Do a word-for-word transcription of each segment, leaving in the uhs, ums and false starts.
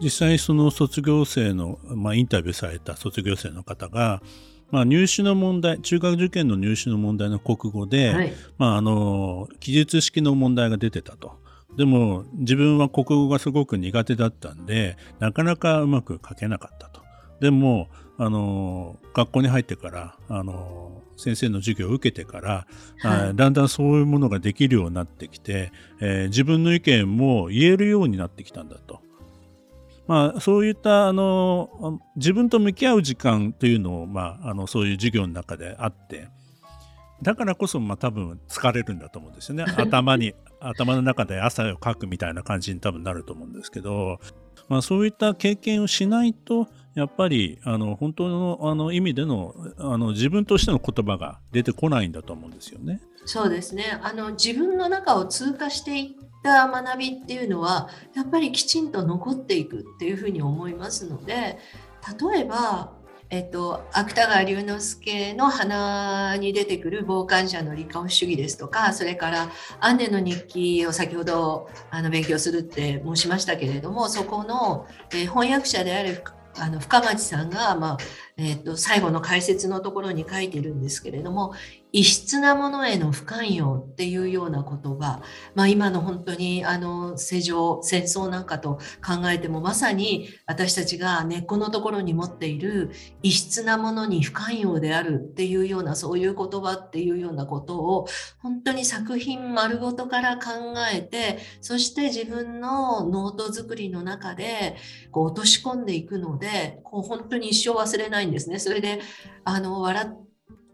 実際その卒業生の、まあ、インタビューされた卒業生の方が、まあ、入試の問題、中学受験の入試の問題の国語で、はい、まあ、あの記述式の問題が出てたと。でも自分は国語がすごく苦手だったんでなかなかうまく書けなかったと。でもあの学校に入ってからあの先生の授業を受けてから、はい、だんだんそういうものができるようになってきて、えー、自分の意見も言えるようになってきたんだと。まあ、そういったあの自分と向き合う時間というのを、まあ、あのそういう授業の中であって、だからこそ、まあ、多分疲れるんだと思うんですよね。頭に頭の中で汗をかくみたいな感じに多分なると思うんですけど、まあ、そういった経験をしないとやっぱりあの本当の、 あの意味での、 あの自分としての言葉が出てこないんだと思うんですよね。そうですね。あの自分の中を通過していった学びっていうのはやっぱりきちんと残っていくっていうふうに思いますので、例えば、えっと、芥川龍之介の花に出てくる傍観者の理解主義ですとか、それからアンネの日記を先ほどあの勉強するって申しましたけれども、そこの、えー、翻訳者であるあの深町さんが、まあえー、と最後の解説のところに書いてるんですけれども、異質なものへの不寛容っていうような言葉、まあ、今の本当にあの世情戦争なんかと考えてもまさに私たちが根っこのところに持っている異質なものに不寛容であるっていうような、そういう言葉っていうようなことを本当に作品丸ごとから考えて、そして自分のノート作りの中でこう落とし込んでいくので、でこう本当に一生忘れないんですね。それであの笑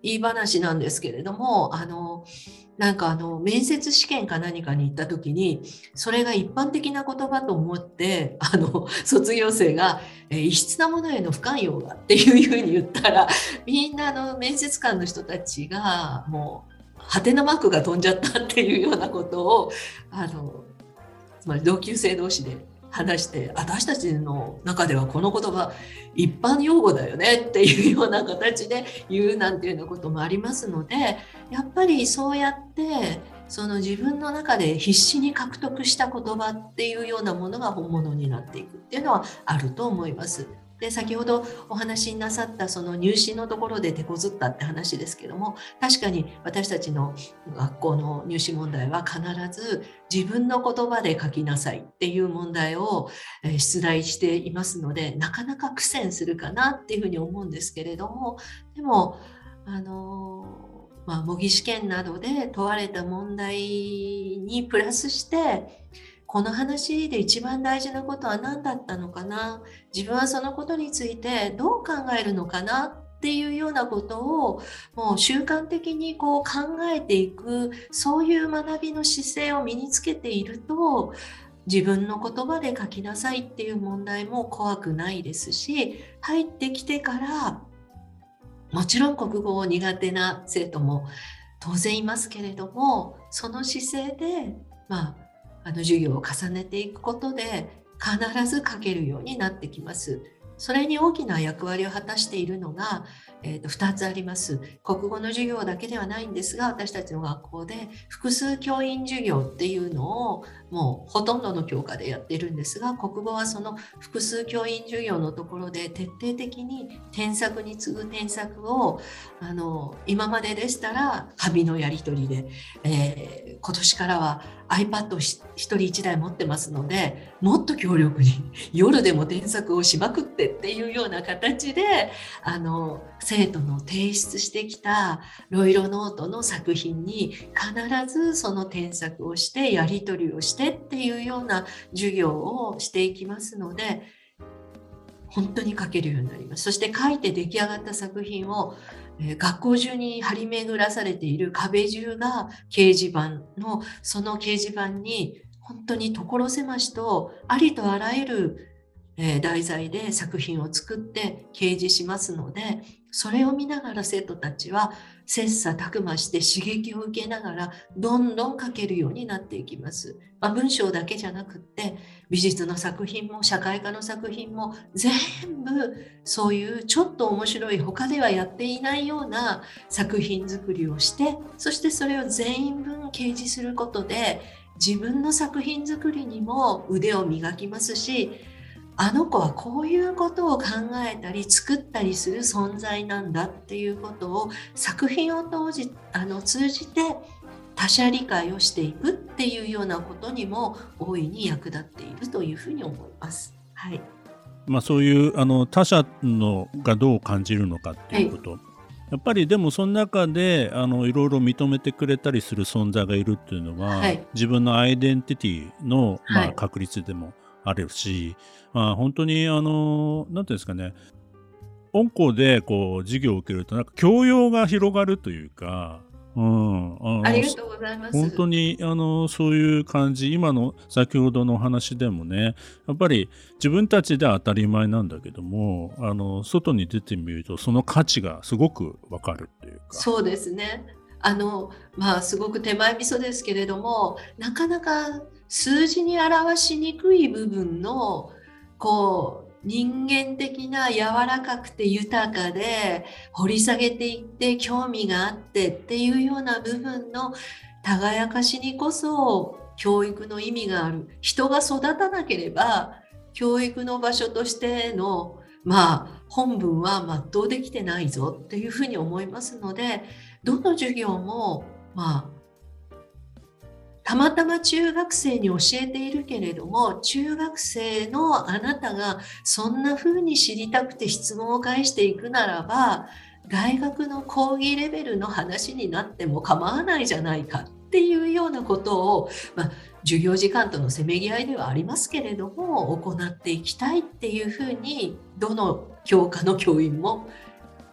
い話なんですけれども、あのなんかあの面接試験か何かに行った時にそれが一般的な言葉と思ってあの卒業生が異質なものへの不寛容がっていうふうに言ったら、みんなの面接官の人たちがもうハテナマークが飛んじゃったっていうようなことをあのつまり同級生同士で話して、私たちの中ではこの言葉一般用語だよねっていうような形で言うなんていうようなこともありますので、やっぱりそうやってその自分の中で必死に獲得した言葉っていうようなものが本物になっていくっていうのはあると思います。で先ほどお話しなさったその入試のところで手こずったって話ですけども、確かに私たちの学校の入試問題は必ず自分の言葉で書きなさいっていう問題を出題していますので、なかなか苦戦するかなっていうふうに思うんですけれども、でもあのまあ模擬試験などで問われた問題にプラスして、この話で一番大事なことは何だったのかな、自分はそのことについてどう考えるのかなっていうようなことをもう習慣的にこう考えていく、そういう学びの姿勢を身につけていると、自分の言葉で書きなさいっていう問題も怖くないですし、入ってきてからもちろん国語を苦手な生徒も当然いますけれども、その姿勢でまああの授業を重ねていくことで必ず書けるようになってきます。それに大きな役割を果たしているのが、えーと、ふたつあります。国語の授業だけではないんですが、私たちの学校で複数教員授業っていうのをもうほとんどの教科でやっているんですが、国語はその複数教員授業のところで徹底的に添削に次ぐ添削をあの今まででしたら紙のやり取りで、えー、今年からは iPad をひとりいちだい持ってますので、もっと強力に夜でも添削をしまくってっていうような形であの生徒の提出してきたロイロノートの作品に必ずその添削をしてやり取りをしてっていうような授業をしていきますので、本当に書けるようになります。そして書いて出来上がった作品を学校中に張り巡らされている壁中が掲示板の、その掲示板に本当に所狭しとありとあらゆる題材で作品を作って掲示しますので、それを見ながら生徒たちは切磋琢磨して刺激を受けながらどんどん書けるようになっていきます、まあ、文章だけじゃなくって美術の作品も社会科の作品も全部そういうちょっと面白い他ではやっていないような作品作りをして、そしてそれを全員分掲示することで自分の作品作りにも腕を磨きますし、あの子はこういうことを考えたり作ったりする存在なんだっていうことを作品を通じ、あの通じて他者理解をしていくっていうようなことにも大いに役立っているというふうに思います。はい。まあ、そういうあの他者のがどう感じるのかっていうこと、はい、やっぱりでもその中であのいろいろ認めてくれたりする存在がいるっていうのは、はい、自分のアイデンティティの、まあ、確率でも、はいあるし、まあ、本当にあのなんていうんですかね、温厚でこう授業を受けるとなんか教養が広がるというか、うん、あの、ありがとうございます。本当にあのそういう感じ、今の先ほどのお話でもね、やっぱり自分たちで当たり前なんだけども、あの外に出てみるとその価値がすごく分かるというか。そうですね。あのまあ、すごく手前味噌ですけれども、なかなか数字に表しにくい部分のこう人間的な柔らかくて豊かで掘り下げていって興味があってっていうような部分の耕かしにこそ教育の意味がある。人が育たなければ教育の場所としてのまあ本文は全うできてないぞっていうふうに思いますので、どの授業もまあたまたま中学生に教えているけれども、中学生のあなたがそんなふうに知りたくて質問を返していくならば大学の講義レベルの話になっても構わないじゃないかっていうようなことを、まあ、授業時間とのせめぎ合いではありますけれども行っていきたいっていうふうにどの教科の教員も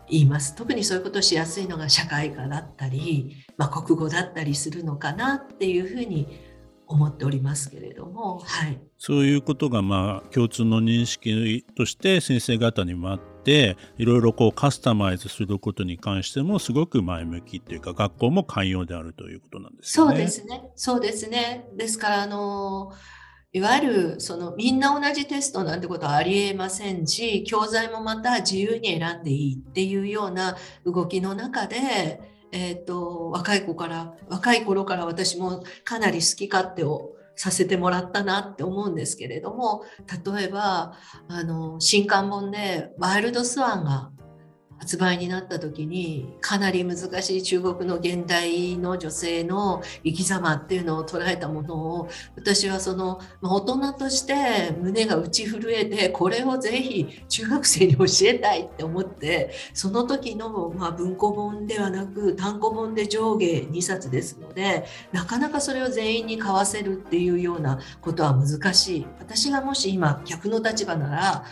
言います。特にそういうことをしやすいのが社会科だったり、まあ、国語だったりするのかなっていうふうに思っておりますけれども、はい、そういうことがまあ共通の認識として先生方にもあって、いろいろこうカスタマイズすることに関してもすごく前向きというか、学校も寛容であるということなんですよね。そうですね、そうですね。ですからあのーいわゆるそのみんな同じテストなんてことはありえませんし、教材もまた自由に選んでいいっていうような動きの中で、えーと、若い子から若い頃から私もかなり好き勝手をさせてもらったなって思うんですけれども、例えばあの新刊本でワイルドスワンが発売になった時に、かなり難しい中国の現代の女性の生き様っていうのを捉えたものを、私はその大人として胸が打ち震えて、これをぜひ中学生に教えたいって思って、その時のまあ文庫本ではなく単行本で上下にさつですので、なかなかそれを全員に買わせるっていうようなことは難しい。私がもし今逆の立場なら、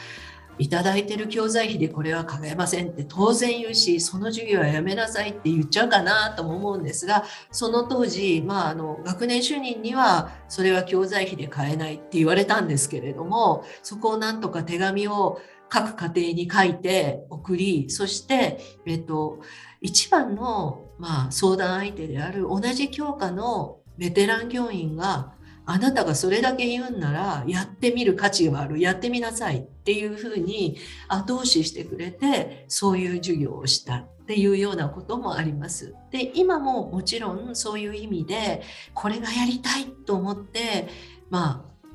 いただいてる教材費でこれはかえませんって当然言うし、その授業はやめなさいって言っちゃうかなとも思うんですが、その当時、まあ、あの学年主任にはそれは教材費で買えないって言われたんですけれども、そこをなんとか手紙を各家庭に書いて送り、そして、えっと、一番の、まあ、相談相手である同じ教科のベテラン教員が、あなたがそれだけ言うんならやってみる価値がある、やってみなさいっていうふうに後押ししてくれて、そういう授業をしたっていうようなこともあります。で、今ももちろんそういう意味でこれがやりたいと思って、まあ、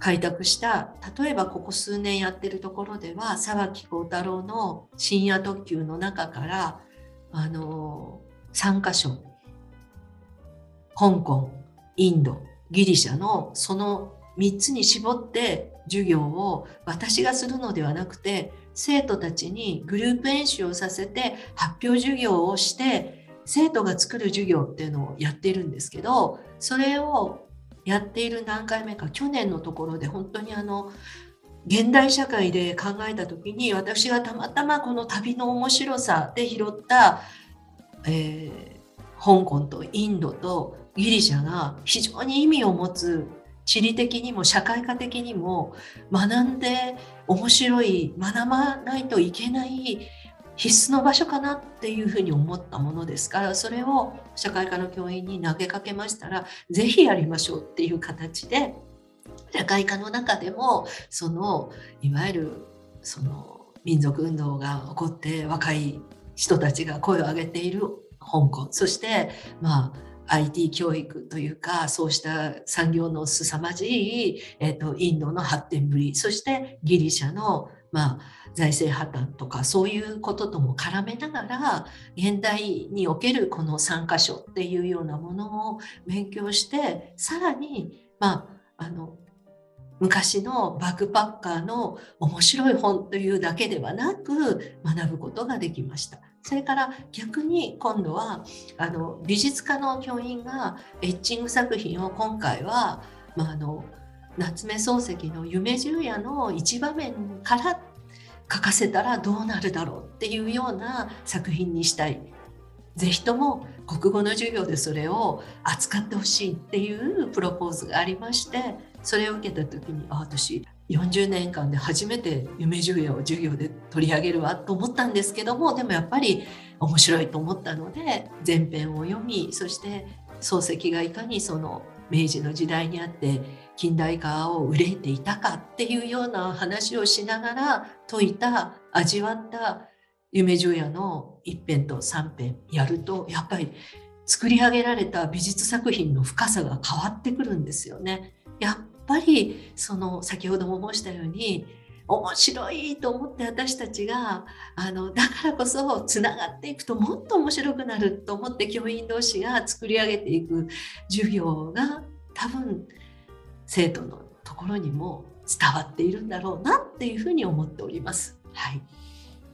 開拓した、例えばここ数年やってるところでは、沢木耕太郎の深夜特急の中からあのさんかしょ、香港、インド、ギリシャのそのみっつに絞って授業を私がするのではなくて、生徒たちにグループ演習をさせて発表授業をして生徒が作る授業っていうのをやっているんですけど、それをやっている何回目か、去年のところで本当にあの現代社会で考えた時に、私がたまたまこの旅の面白さで拾った、えー香港とインドとギリシャが非常に意味を持つ、地理的にも社会科的にも学んで面白い、学ばないといけない必須の場所かなっていうふうに思ったものですから、それを社会科の教員に投げかけましたら、ぜひやりましょうっていう形で、社会科の中でもそのいわゆるその民族運動が起こって若い人たちが声を上げている香港、そしてまあアイティー 教育というか、そうした産業の凄まじい、えーと、インドの発展ぶり、そしてギリシャの、まあ、財政破綻とかそういうこととも絡めながら、現代におけるこのさんか所っていうようなものを勉強して、さらに、まあ、あの昔のバックパッカーの面白い本というだけではなく学ぶことができました。それから逆に今度はあの美術科の教員がエッチング作品を、今回は、まあ、あの夏目漱石の夢十夜の一場面から描かせたらどうなるだろうっていうような作品にしたい。ぜひとも国語の授業でそれを扱ってほしいっていうプロポーズがありまして、それを受けた時に、あ、私よんじゅうねんかんで初めて夢十夜を授業で取り上げるわと思ったんですけども、でもやっぱり面白いと思ったので、前編を読み、そして漱石がいかにその明治の時代にあって近代化を憂えていたかっていうような話をしながら解いた、味わった夢十夜のいち編とさん編やると、やっぱり作り上げられた美術作品の深さが変わってくるんですよね。やっぱりその先ほども申したように、面白いと思って私たちがあのだからこそつながっていくともっと面白くなると思って、教員同士が作り上げていく授業が多分生徒のところにも伝わっているんだろうなっていうふうに思っております。はい、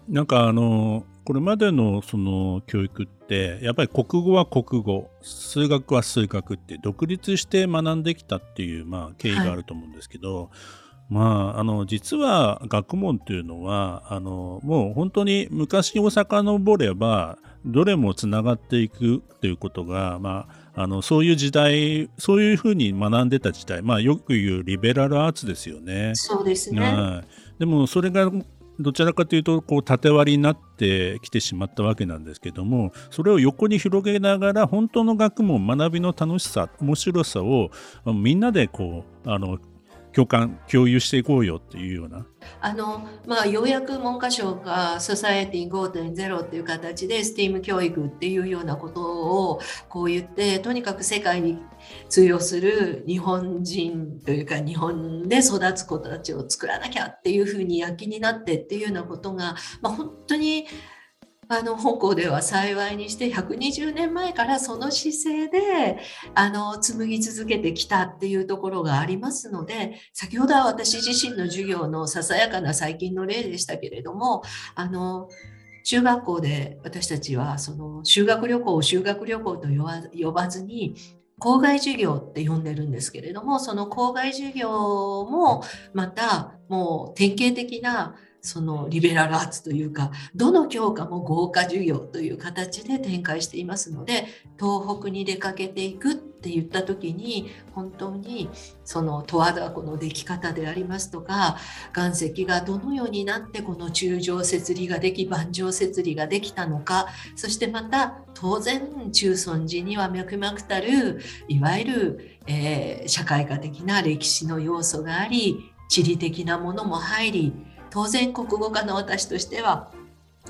なんかあのこれまでのその教育ってやっぱり国語は国語、数学は数学って独立して学んできたっていう、まあ経緯があると思うんですけど、はい、まあ、あの実は学問というのはあのもう本当に昔を遡ればどれもつながっていくということが、まあ、あのそういう時代、そういうふうに学んでた時代、まあ、よく言うリベラルアーツですよね。そうですね、はい、でもそれがどちらかというとこう縦割りになってきてしまったわけなんですけども、それを横に広げながら本当の学問、学びの楽しさ、面白さをみんなでこうあの共感共有していこうよっていうような、あの、まあ、ようやく文科省がソサエティ ごてんゼロ っていう形で スティーム 教育っていうようなことをこう言って、とにかく世界に通用する日本人というか日本で育つ子たちを作らなきゃっていうふうに躍起になってっていうようなことが、まあ、本当にあの香港では幸いにしてひゃくにじゅうねんまえからその姿勢であの紡ぎ続けてきたっていうところがありますので、先ほどは私自身の授業のささやかな最近の例でしたけれども、あの中学校で私たちはその修学旅行を修学旅行と呼ば、呼ばずに校外授業って呼んでるんですけれども、その校外授業もまたもう典型的なそのリベラルアーツというか、どの教科も豪華授業という形で展開していますので、東北に出かけていくって言った時に、本当にその十和田湖のでき方でありますとか、岩石がどのようになってこの柱状節理ができ盤状節理ができたのか、そしてまた当然中尊寺には脈々たるいわゆる、えー、社会科的な歴史の要素があり、地理的なものも入り、当然国語科の私としては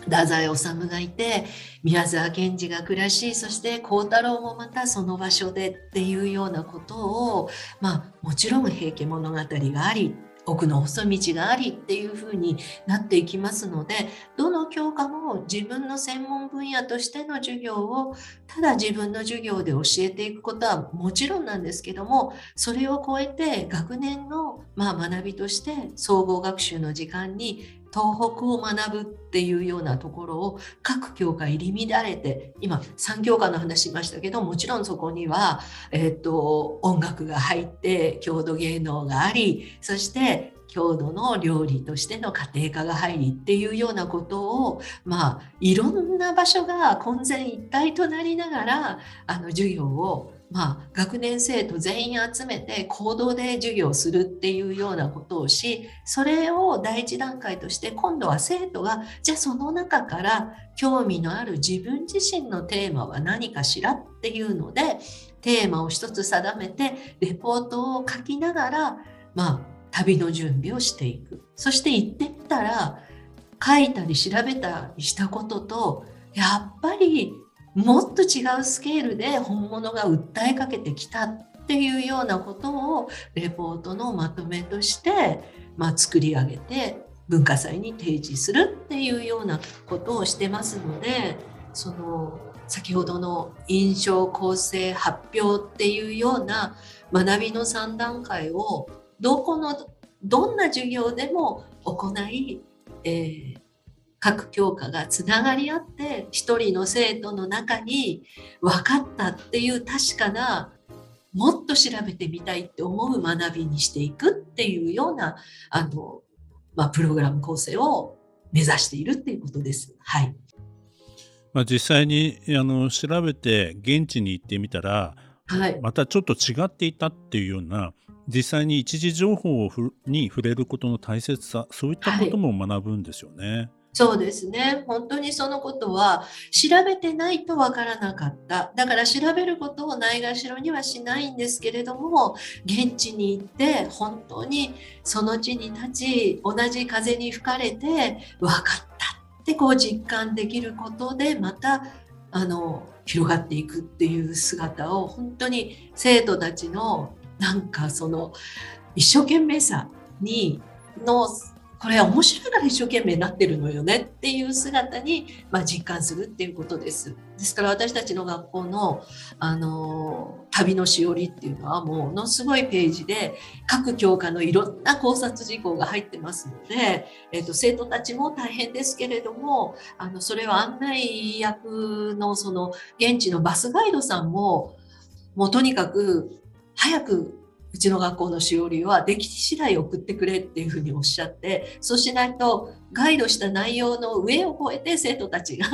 太宰治がいて、宮沢賢治が暮らし、そして幸太郎もまたその場所でっていうようなことを、まあ、もちろん平家物語があり、奥の細道がありっていうふうになっていきますので、どの教科も自分の専門分野としての授業をただ自分の授業で教えていくことはもちろんなんですけども、それを超えて学年の、まあ、学びとして総合学習の時間に東北を学ぶっていうようなところを各教科入り乱れて、今さん教科の話しましたけど、もちろんそこには、えー、と音楽が入って、郷土芸能があり、そして郷土の料理としての家庭科が入りっていうようなことを、まあ、いろんな場所が混然一体となりながらあの授業を、まあ、学年生徒全員集めて行動で授業するっていうようなことをし、それを第一段階として今度は生徒がじゃあその中から興味のある自分自身のテーマは何かしらっていうのでテーマを一つ定めてレポートを書きながら、まあ、旅の準備をしていく。そして行ってみたら書いたり調べたりしたこととやっぱりもっと違うスケールで本物が訴えかけてきたっていうようなことをレポートのまとめとして、まあ、作り上げて文化祭に提示するっていうようなことをしてますので、その先ほどの印象構成発表っていうような学びのさん段階をどこのどんな授業でも行い、えー各教科がつながり合って一人の生徒の中に分かったっていう確かなもっと調べてみたいって思う学びにしていくっていうようなあの、まあ、プログラム構成を目指しているっていうことです。はい。まあ、実際にあの調べて現地に行ってみたら、はい、またちょっと違っていたっていうような実際に一時情報をふに触れることの大切さ、そういったことも学ぶんですよね。はい、そうですね。本当にそのことは調べてないとわからなかった。だから調べることをないがしろにはしないんですけれども、現地に行って本当にその地に立ち、同じ風に吹かれてわかったってこう実感できることで、またあの広がっていくっていう姿を本当に生徒たちのなんかその一生懸命さにのこれは面白いから一生懸命になってるのよねっていう姿に、まあ、実感するっていうことです。ですから私たちの学校の、あのー、旅のしおりっていうのはものすごいページで各教科のいろんな考察事項が入ってますので、えーと、生徒たちも大変ですけれども、あのそれは案内役のその現地のバスガイドさんも、もうとにかく早くうちの学校のしおりはでき次第送ってくれっていうふうにおっしゃって、そうしないとガイドした内容の上を越えて生徒たちが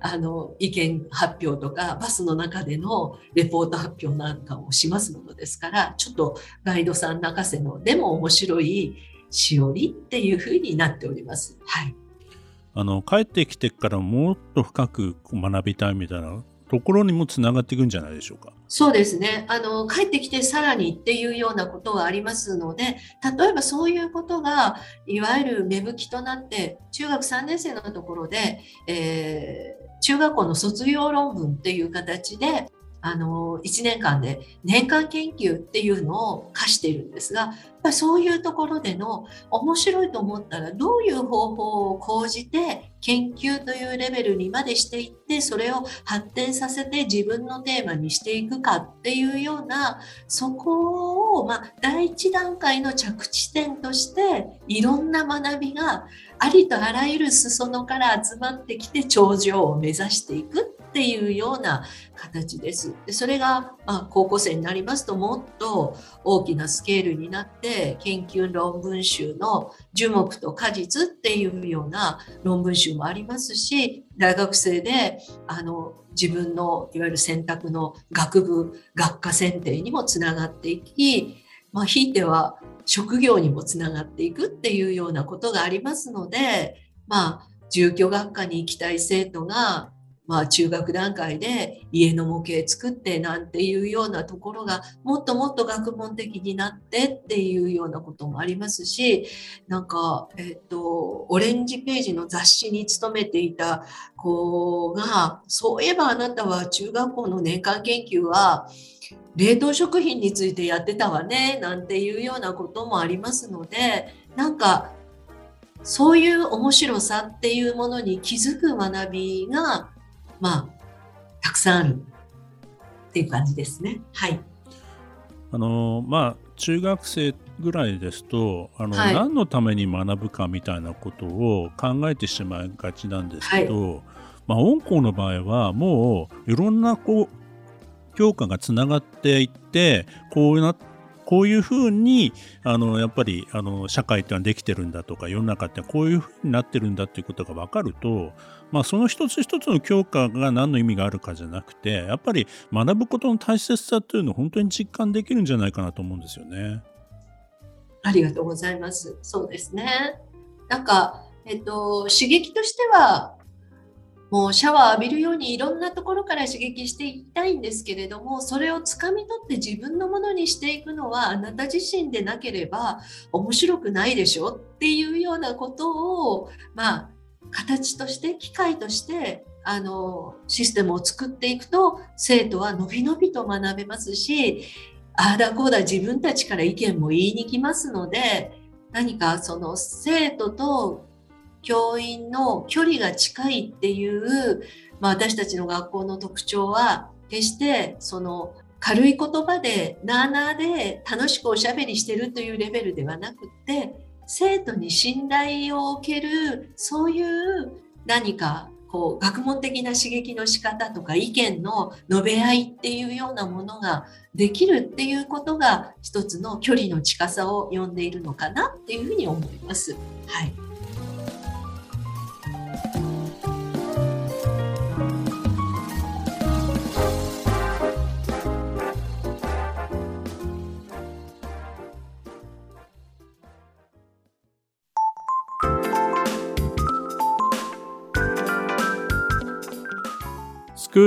あの意見発表とかバスの中でのレポート発表なんかをしますものですから、ちょっとガイドさん泣かせのでも面白いしおりっていうふうになっております。はい、あの帰ってきてからもっと深く学びたいみたいなところにもつながっていくんじゃないでしょうか。そうですね。あの帰ってきてさらにっていうようなことがありますので、例えばそういうことがいわゆる芽吹きとなって中学さんねん生のところで、えー、中学校の卒業論文っていう形であのいちねんかんで年間研究っていうのを課しているんですが、やっぱりそういうところでの面白いと思ったらどういう方法を講じて研究というレベルにまでしていって、それを発展させて自分のテーマにしていくかっていうような、そこをまあ第一段階の着地点としていろんな学びがありとあらゆる裾野から集まってきて頂上を目指していくっていうような形です。で、それが、まあ、高校生になりますともっと大きなスケールになって研究論文集の樹木と果実っていうような論文集もありますし、大学生であの自分のいわゆる選択の学部学科選定にもつながっていき、まあ、ひいては職業にもつながっていくっていうようなことがありますので、まあ、住居学科に行きたい生徒がまあ、中学段階で家の模型作ってなんていうようなところがもっともっと学問的になってっていうようなこともありますし、なんか、えっと、オレンジページの雑誌に勤めていた子が、そういえばあなたは中学校の年間研究は冷凍食品についてやってたわねなんていうようなこともありますので、なんかそういう面白さっていうものに気づく学びがまあ、たくさんあるっていう感じですね。はい。あのまあ中学生ぐらいですとあの、はい、何のために学ぶかみたいなことを考えてしまいがちなんですけど、はい、まあ、音校の場合はもういろんなこう教科がつながっていってこうなこういうふうにあのやっぱりあの社会ってのはできてるんだとか、世の中ってこういうふうになってるんだっていうことが分かると、まあ、その一つ一つの教科が何の意味があるかじゃなくて、やっぱり学ぶことの大切さというのを本当に実感できるんじゃないかなと思うんですよね。ありがとうございます。そうですね。なんか、えっと、刺激としてはもうシャワー浴びるようにいろんなところから刺激していきたいんですけれども、それをつかみ取って自分のものにしていくのはあなた自身でなければ面白くないでしょっていうようなことを、まあ、形として機械としてあのシステムを作っていくと、生徒はのびのびと学べますし、ああだこうだ自分たちから意見も言いに来ますので、何かその生徒と教員の距離が近いっていう、まあ、私たちの学校の特徴は決してその軽い言葉でなあなあで楽しくおしゃべりしてるというレベルではなくて、生徒に信頼を置けるそういう何かこう学問的な刺激の仕方とか意見の述べ合いっていうようなものができるっていうことが一つの距離の近さを呼んでいるのかなっていうふうに思います。はい。スク